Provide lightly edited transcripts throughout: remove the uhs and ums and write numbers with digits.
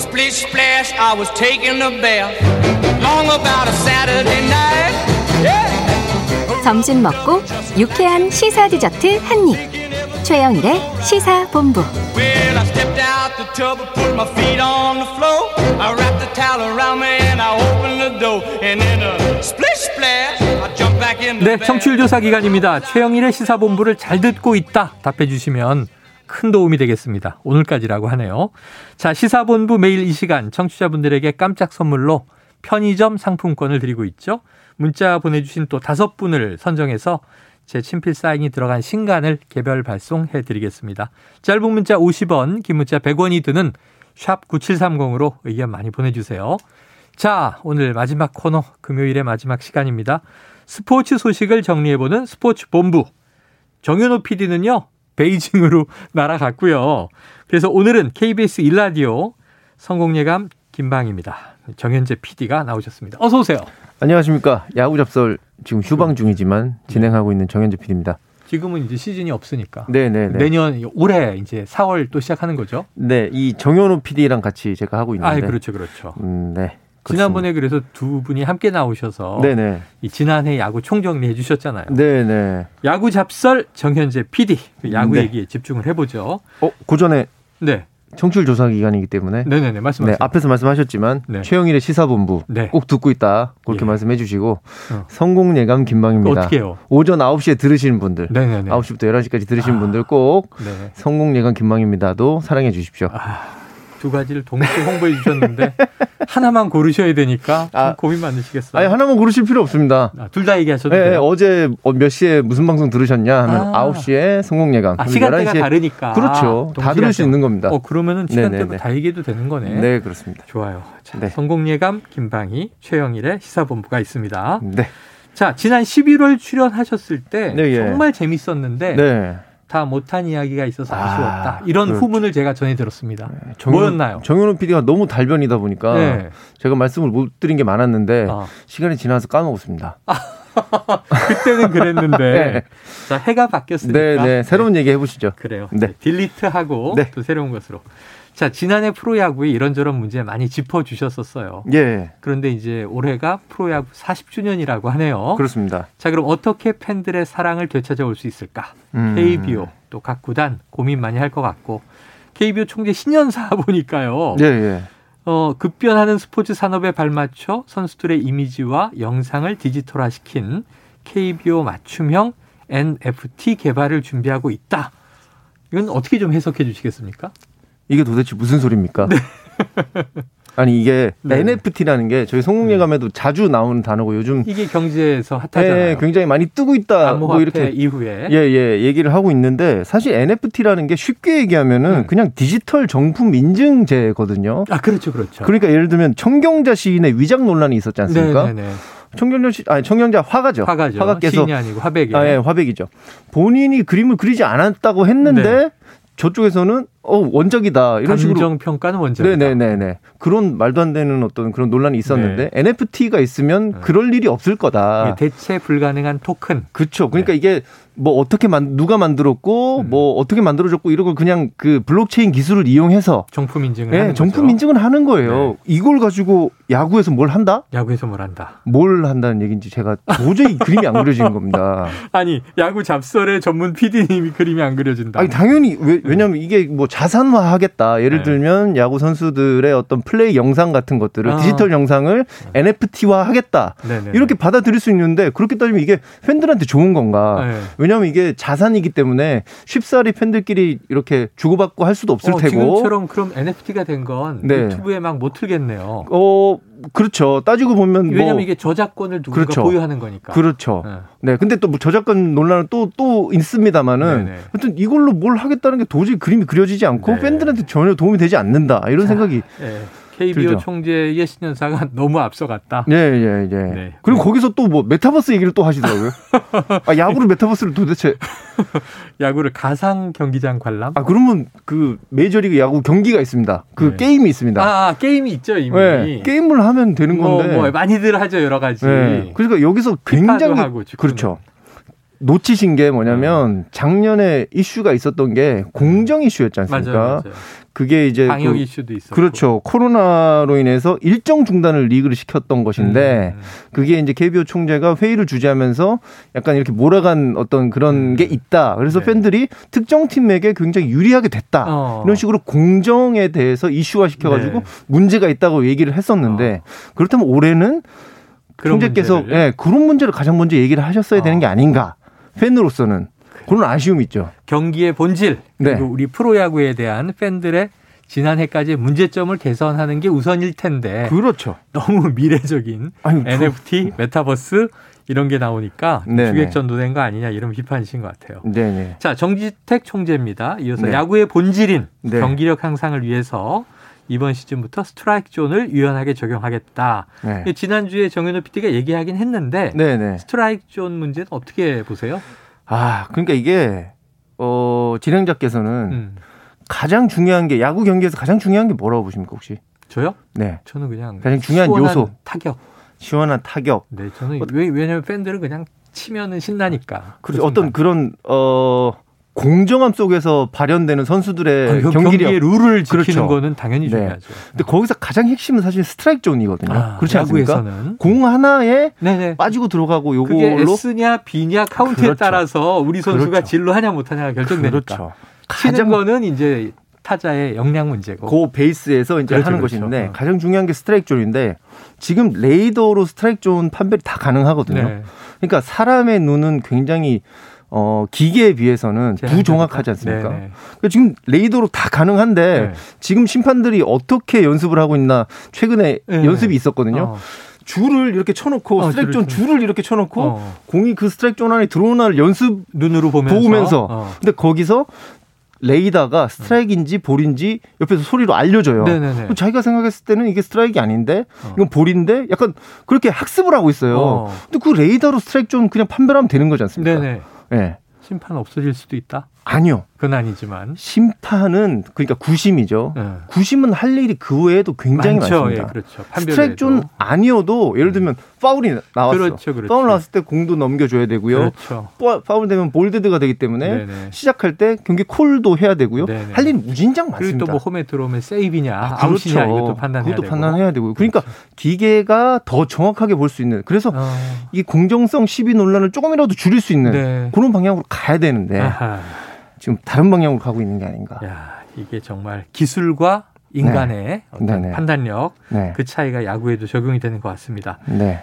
Splish splash, I was taking a bath. Long about a Saturday night. Yeah. 점심 먹고 유쾌한 시사 디저트 한 입. 최영일의 시사본부. Well, I stepped out the tub and put my feet on the floor. I wrapped the towel around me and I opened the door. And in a splish splash, I jumped back in the bath. 네, 청취율 조사 기간입니다. 최영일의 시사본부를 잘 듣고 있다 답해 주시면 큰 도움이 되겠습니다. 오늘까지라고 하네요. 자, 시사본부 매일 이 시간 청취자분들에게 깜짝 선물로 편의점 상품권을 드리고 있죠. 문자 보내주신 또 5분을 선정해서 제 친필 사인이 들어간 신간을 개별 발송해드리겠습니다. 짧은 문자 50원, 긴 문자 100원이 드는 샵 9730으로 의견 많이 보내주세요. 자, 오늘 마지막 코너, 금요일의 마지막 시간입니다. 스포츠 소식을 정리해보는 스포츠 본부. 정현호 PD는요. 베이징으로 날아갔고요. 그래서 오늘은 KBS 1라디오 성공예감 김방희입니다. 정현재 PD가 나오셨습니다. 어서 오세요. 안녕하십니까. 야구잡설 지금 휴방 중이지만 진행하고 있는 정현재 PD입니다. 지금은 이제 시즌이 없으니까. 네네네. 내년 올해 이제 4월 또 시작하는 거죠. 네, 이 정현호 PD랑 같이 제가 하고 있는데. 아, 그렇죠, 그렇죠. 네. 지난번에 그래서 두 분이 함께 나오셔서 네네. 이 지난해 야구 총정리해 주셨잖아요. 네네. 야구 잡설 정현재 PD 야구 네. 얘기에 집중을 해보죠. 그 전에 네. 청취율 조사 기간이기 때문에 네네네 말씀하세요. 네, 앞에서 말씀하셨지만 네. 최영일의 시사본부 네. 꼭 듣고 있다 그렇게 예. 말씀해 주시고 성공예감 김방입니다. 어떻게 해요? 오전 9시에 들으시는 분들 네네네. 9시부터 11시까지 들으시는 분들 꼭 네. 성공예감 김방입니다도 사랑해 주십시오. 두 가지를 동시에 홍보해 주셨는데 하나만 고르셔야 되니까 고민 많으시겠어요. 아니 하나만 고르실 필요 없습니다. 둘 다 얘기하셔도 네, 돼요. 어제 몇 시에 무슨 방송 들으셨냐 하면 9시에 성공예감. 시간대가 11시에. 다르니까. 그렇죠. 다 들을 수 있는 겁니다. 그러면은 시간대가 다 얘기해도 되는 거네. 네 그렇습니다. 좋아요. 자, 네. 성공예감 김방희 최영일의 시사본부가 있습니다. 네. 자 지난 11월 출연하셨을 때 네, 예. 정말 재밌었는데. 네. 다 못한 이야기가 있어서 아쉬웠다. 이런 그렇죠. 후문을 제가 전해 들었습니다. 네, 뭐였나요? 정현우 PD가 너무 달변이다 보니까 네. 제가 말씀을 못 드린 게 많았는데 시간이 지나서 까먹었습니다. 그때는 그랬는데 네. 자, 해가 바뀌었으니까 네. 새로운 얘기 해보시죠. 그래요. 네. 딜리트하고 네. 또 새로운 것으로. 자, 지난해 프로야구의 이런저런 문제 많이 짚어주셨었어요. 예. 그런데 이제 올해가 프로야구 40주년이라고 하네요. 그렇습니다. 자, 그럼 어떻게 팬들의 사랑을 되찾아올 수 있을까? KBO, 또 각 구단 고민 많이 할 것 같고 KBO 총재 신년사 보니까요. 예. 급변하는 스포츠 산업에 발맞춰 선수들의 이미지와 영상을 디지털화시킨 KBO 맞춤형 NFT 개발을 준비하고 있다. 이건 어떻게 좀 해석해 주시겠습니까? 이게 도대체 무슨 소리입니까? 네. 아니 이게 네. NFT라는 게 저희 성공예감에도 자주 나오는 단어고 요즘 이게 경제에서 핫하잖아요. 예, 굉장히 많이 뜨고 있다. 뭐 이렇게 이후에 예 얘기를 하고 있는데 사실 NFT라는 게 쉽게 얘기하면은 그냥 디지털 정품 인증제거든요. 아 그렇죠. 그러니까 예를 들면 청경자 시인의 위작 논란이 있었지 않습니까? 네네네. 청경자 화가죠. 화가께서 시인이 아니고 화백이에요. 예, 화백이죠. 본인이 그림을 그리지 않았다고 했는데. 네. 저쪽에서는 원작이다 이런 식으로 감정평가는 원작이다. 네네네. 그런 말도 안 되는 어떤 그런 논란이 있었는데 네. NFT가 있으면 그럴 일이 없을 거다. 대체 불가능한 토큰. 그렇죠. 그러니까 네. 이게 뭐 어떻게 누가 만들었고 뭐 어떻게 만들어졌고 이런 걸 그냥 그 블록체인 기술을 이용해서 정품 인증을 하는 거죠. 정품 인증을 하는 거예요. 네. 이걸 가지고 야구에서 뭘 한다? 뭘 한다는 얘기인지 제가 도저히 그림이 안 그려지는 겁니다. 아니 야구 잡설의 전문 PD님이 그림이 안 그려진다. 아니 당연히 왜냐하면 이게 뭐 자산화하겠다. 예를 들면 야구 선수들의 어떤 플레이 영상 같은 것들을 디지털 영상을 NFT화하겠다. 네네네. 이렇게 받아들일 수 있는데 그렇게 따지면 이게 팬들한테 좋은 건가? 네. 왜냐하면 이게 자산이기 때문에 쉽사리 팬들끼리 이렇게 주고받고 할 수도 없을 테고. 지금처럼 그럼 NFT가 된 건 네. 유튜브에 막 못 틀겠네요. 그렇죠. 따지고 보면 왜냐하면 이게 저작권을 누군가 보유하는 거니까. 그렇죠. 네. 근데 또 저작권 논란은 또 있습니다만은 하여튼 이걸로 뭘 하겠다는 게 도저히 그림이 그려지지 않고 네. 팬들한테 전혀 도움이 되지 않는다. 이런 생각이 KBO 들죠. 총재의 신년사가 너무 앞서갔다. 예. 네. 그리고 거기서 또 뭐 메타버스 얘기를 또 하시더라고요. 야구를 메타버스를 도대체 야구를 가상 경기장 관람? 그러면 그 메이저리그 야구 경기가 있습니다. 그 네. 게임이 있습니다. 게임이 있죠 이미. 네. 게임을 하면 되는 건데. 많이들 하죠 여러 가지. 네. 그러니까 여기서 굉장히 하고, 그렇죠. 놓치신 게 뭐냐면 작년에 이슈가 있었던 게 공정 이슈였지 않습니까? 맞아요, 맞아요. 그게 이제 방역 이슈도 있었고. 그렇죠. 코로나로 인해서 일정 중단을 리그를 시켰던 것인데 그게 이제 KBO 총재가 회의를 주재하면서 약간 이렇게 몰아간 어떤 그런 게 있다. 그래서 네. 팬들이 특정 팀에게 굉장히 유리하게 됐다. 이런 식으로 공정에 대해서 이슈화 시켜가지고 네. 문제가 있다고 얘기를 했었는데 그렇다면 올해는 총재께서 네, 그런 문제를 가장 먼저 얘기를 하셨어야 되는 게 아닌가. 팬으로서는 그런 아쉬움이 있죠. 경기의 본질 그리고 네. 우리 프로야구에 대한 팬들의 지난해까지의 문제점을 개선하는 게 우선일 텐데 그렇죠. 너무 미래적인 NFT, 메타버스 이런 게 나오니까 주객전도 된 거 아니냐 이런 비판이신 것 같아요. 네네. 자, 정지택 총재입니다. 이어서 네. 야구의 본질인 경기력 향상을 위해서 이번 시즌부터 스트라이크 존을 유연하게 적용하겠다. 네. 지난주에 정현호 PD가 얘기하긴 했는데 네네. 스트라이크 존 문제는 어떻게 보세요? 아, 그러니까 이게 진행자께서는 가장 중요한 게 야구 경기에서 가장 중요한 게 뭐라고 보십니까 혹시? 저요? 네. 저는 그냥 가장 중요한 시원한 요소. 타격. 시원한 타격. 네, 저는 왜냐면 팬들은 그냥 치면은 신나니까. 그렇죠. 어떤 그런 공정함 속에서 발현되는 선수들의 경기의 룰을 지키는 그렇죠. 거는 당연히 중요하죠. 네. 근데 거기서 가장 핵심은 사실 스트라이크 존이거든요. 아, 그렇지 않습니까? 공 하나에 네네. 빠지고 들어가고 요걸로 그게 S냐 B냐 카운트에 그렇죠. 따라서 우리 선수가 그렇죠. 진로 하냐 못 하냐가 결정되니까. 그렇죠. 치는 거는 이제 타자의 역량 문제고. 그 베이스에서 이제 그렇죠, 하는 그렇죠. 것인데 어. 가장 중요한 게 스트라이크 존인데 지금 레이더로 스트라이크 존 판별이 다 가능하거든요. 네. 그러니까 사람의 눈은 굉장히 기계에 비해서는 부정확하지 않습니까? 그러니까 지금 레이더로 다 가능한데 네. 지금 심판들이 어떻게 연습을 하고 있나 최근에 네. 연습이 있었거든요. 줄을 이렇게 쳐놓고 스트라이크 존 줄을 이렇게 쳐놓고 공이 그 스트라이크 존 안에 들어오나를 연습 눈으로 보면서 근데 거기서 레이더가 스트라이크인지 볼인지 옆에서 소리로 알려줘요. 자기가 생각했을 때는 이게 스트라이크가 아닌데 이건 볼인데 약간 그렇게 학습을 하고 있어요. 근데 그 레이더로 스트라이크 존 그냥 판별하면 되는 거지 않습니까? 네네. 네. 심판 없어질 수도 있다? 아니요. 그건 아니지만. 심판은 그러니까 구심이죠. 구심은 할 일이 그 외에도 굉장히 많습니다. 예, 그렇죠. 스트라이크 존 아니어도 예를 들면 파울이 나왔어. 그렇죠. 파울 나왔을 때 공도 넘겨줘야 되고요. 그렇죠. 파울 되면 볼데드가 되기 때문에 네네. 시작할 때 경기 콜도 해야 되고요. 네네. 할 일이 무진장 많습니다. 그리고 또 뭐 홈에 들어오면 세이브냐 아웃이냐 이것도 판단해야 되고. 그러니까 기계가 더 정확하게 볼 수 있는 그래서 이 공정성 시비 논란을 조금이라도 줄일 수 있는 네. 그런 방향으로 가야 되는데 지금 다른 방향으로 가고 있는 게 아닌가. 야, 이게 정말 기술과 인간의 어떤 판단력 그 차이가 야구에도 적용이 되는 것 같습니다.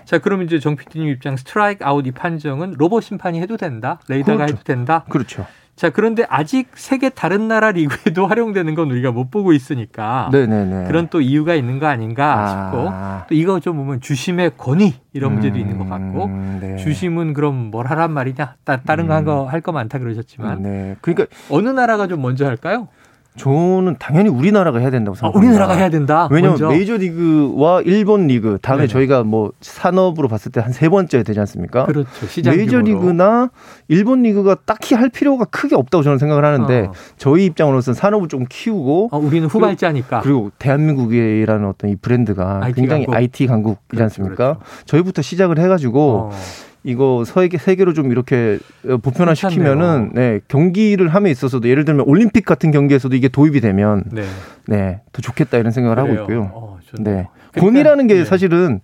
자, 그럼 이제 정 PD님 입장 스트라이크 아웃 이 판정은 로봇 심판이 해도 된다. 레이더가 해도 된다. 그렇죠. 자, 그런데 아직 세계 다른 나라 리그에도 활용되는 건 우리가 못 보고 있으니까 그런 또 이유가 있는 거 아닌가 싶고 또 이거 좀 보면 주심의 권위 이런 문제도 있는 것 같고 주심은 그럼 뭘 하란 말이냐 다른 거 할 거 많다 그러셨지만 그러니까 어느 나라가 좀 먼저 할까요? 저는 당연히 우리나라가 해야 된다고 생각합니다. 우리나라가 해야 된다. 왜냐하면 먼저. 메이저리그와 일본 리그 다음에 저희가 뭐 산업으로 봤을 때 한 세 번째 되지 않습니까? 그렇죠. 시장 메이저리그나 일본 리그가 딱히 할 필요가 크게 없다고 저는 생각을 하는데 저희 입장으로서는 산업을 좀 키우고 우리는 후발자니까 그리고 대한민국이라는 어떤 이 브랜드가 IT 굉장히 강국. IT 강국이지 않습니까? 그렇죠. 저희부터 시작을 해가지고 이거 세계로 좀 이렇게 보편화시키면은 경기를 함에 있어서도 예를 들면 올림픽 같은 경기에서도 이게 도입이 되면 더 좋겠다 이런 생각을 하고 있고요. 권위라는 게 사실은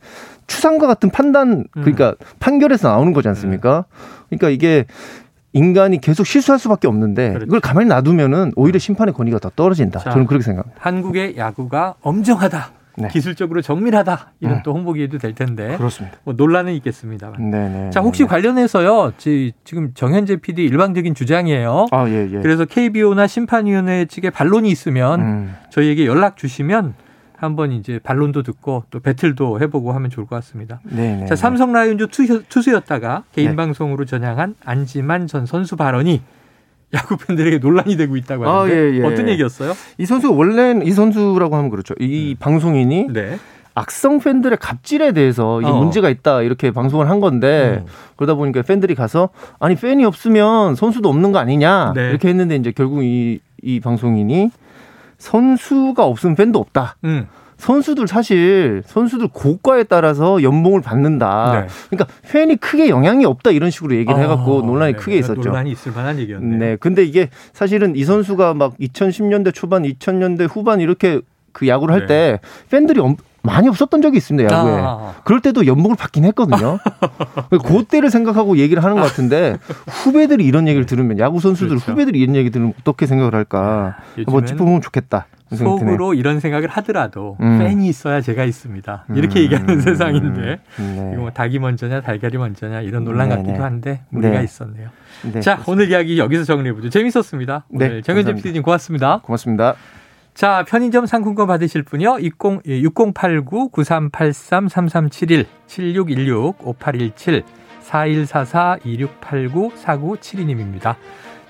추상과 같은 판단 그러니까 판결에서 나오는 거지 않습니까? 그러니까 이게 인간이 계속 실수할 수밖에 없는데 그걸 가만히 놔두면은 오히려 심판의 권위가 더 떨어진다. 자, 저는 그렇게 생각합니다. 한국의 야구가 엄정하다. 기술적으로 정밀하다 이런 또 홍보기에도 될 텐데 그렇습니다. 뭐 논란은 있겠습니다만. 자, 혹시 관련해서요 지금 정현재 PD 일방적인 주장이에요. 그래서 KBO나 심판위원회 측에 반론이 있으면 저희에게 연락 주시면 한번 이제 반론도 듣고 또 배틀도 해보고 하면 좋을 것 같습니다. 자, 삼성 라이온즈 투수였다가 개인 방송으로 전향한 안지만 전 선수 발언이 야구 팬들에게 논란이 되고 있다고 하는데 어떤 얘기였어요? 이 선수 원래는 이 선수라고 하면 그렇죠. 이 방송인이 악성 팬들의 갑질에 대해서 이게 문제가 있다 이렇게 방송을 한 건데 그러다 보니까 팬들이 가서 아니 팬이 없으면 선수도 없는 거 아니냐 이렇게 했는데 이제 결국 이 방송인이 선수가 없으면 팬도 없다. 선수들 사실 선수들 고가에 따라서 연봉을 받는다. 네. 그러니까 회원이 크게 영향이 없다 이런 식으로 얘기를 해갖고 논란이 크게 있었죠. 논란이 있을 만한 얘기였네요. 네, 근데 이게 사실은 이 선수가 막 2010년대 초반, 2000년대 후반 이렇게 그 야구를 할 때 팬들이 많이 없었던 적이 있습니다, 야구에. 그럴 때도 연봉을 받긴 했거든요. 그때를 생각하고 얘기를 하는 것 같은데 후배들이 이런 얘기를 들으면 야구 선수들 그렇죠. 후배들이 이런 얘기 들으면 어떻게 생각을 할까. 한번 짚어보면 좋겠다. 속으로 이런 생각을 하더라도 팬이 있어야 제가 있습니다. 이렇게 얘기하는 세상인데 이거 뭐 닭이 먼저냐 달걀이 먼저냐 이런 논란 같기도 한데 무리가 있었네요. 네. 자, 그렇습니다. 오늘 이야기 여기서 정리해보죠. 재밌었습니다. 오늘 정현재 PD님 고맙습니다. 고맙습니다. 자, 편의점 상품권 받으실 분이요. 6089-9383-3371-7616-5817-4144-2689-4972님입니다.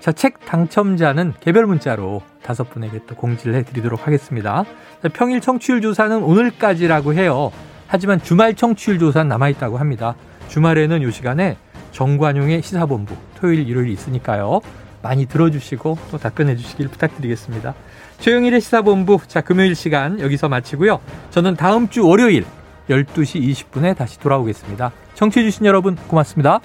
자, 책 당첨자는 개별 문자로 5분에게 또 공지를 해드리도록 하겠습니다. 자, 평일 청취율 조사는 오늘까지라고 해요. 하지만 주말 청취율 조사는 남아있다고 합니다. 주말에는 이 시간에 정관용의 시사본부 토요일 일요일이 있으니까요. 많이 들어주시고 또 답변해 주시길 부탁드리겠습니다. 최영일의 시사본부, 자, 금요일 시간 여기서 마치고요. 저는 다음 주 월요일 12시 20분에 다시 돌아오겠습니다. 청취해 주신 여러분 고맙습니다.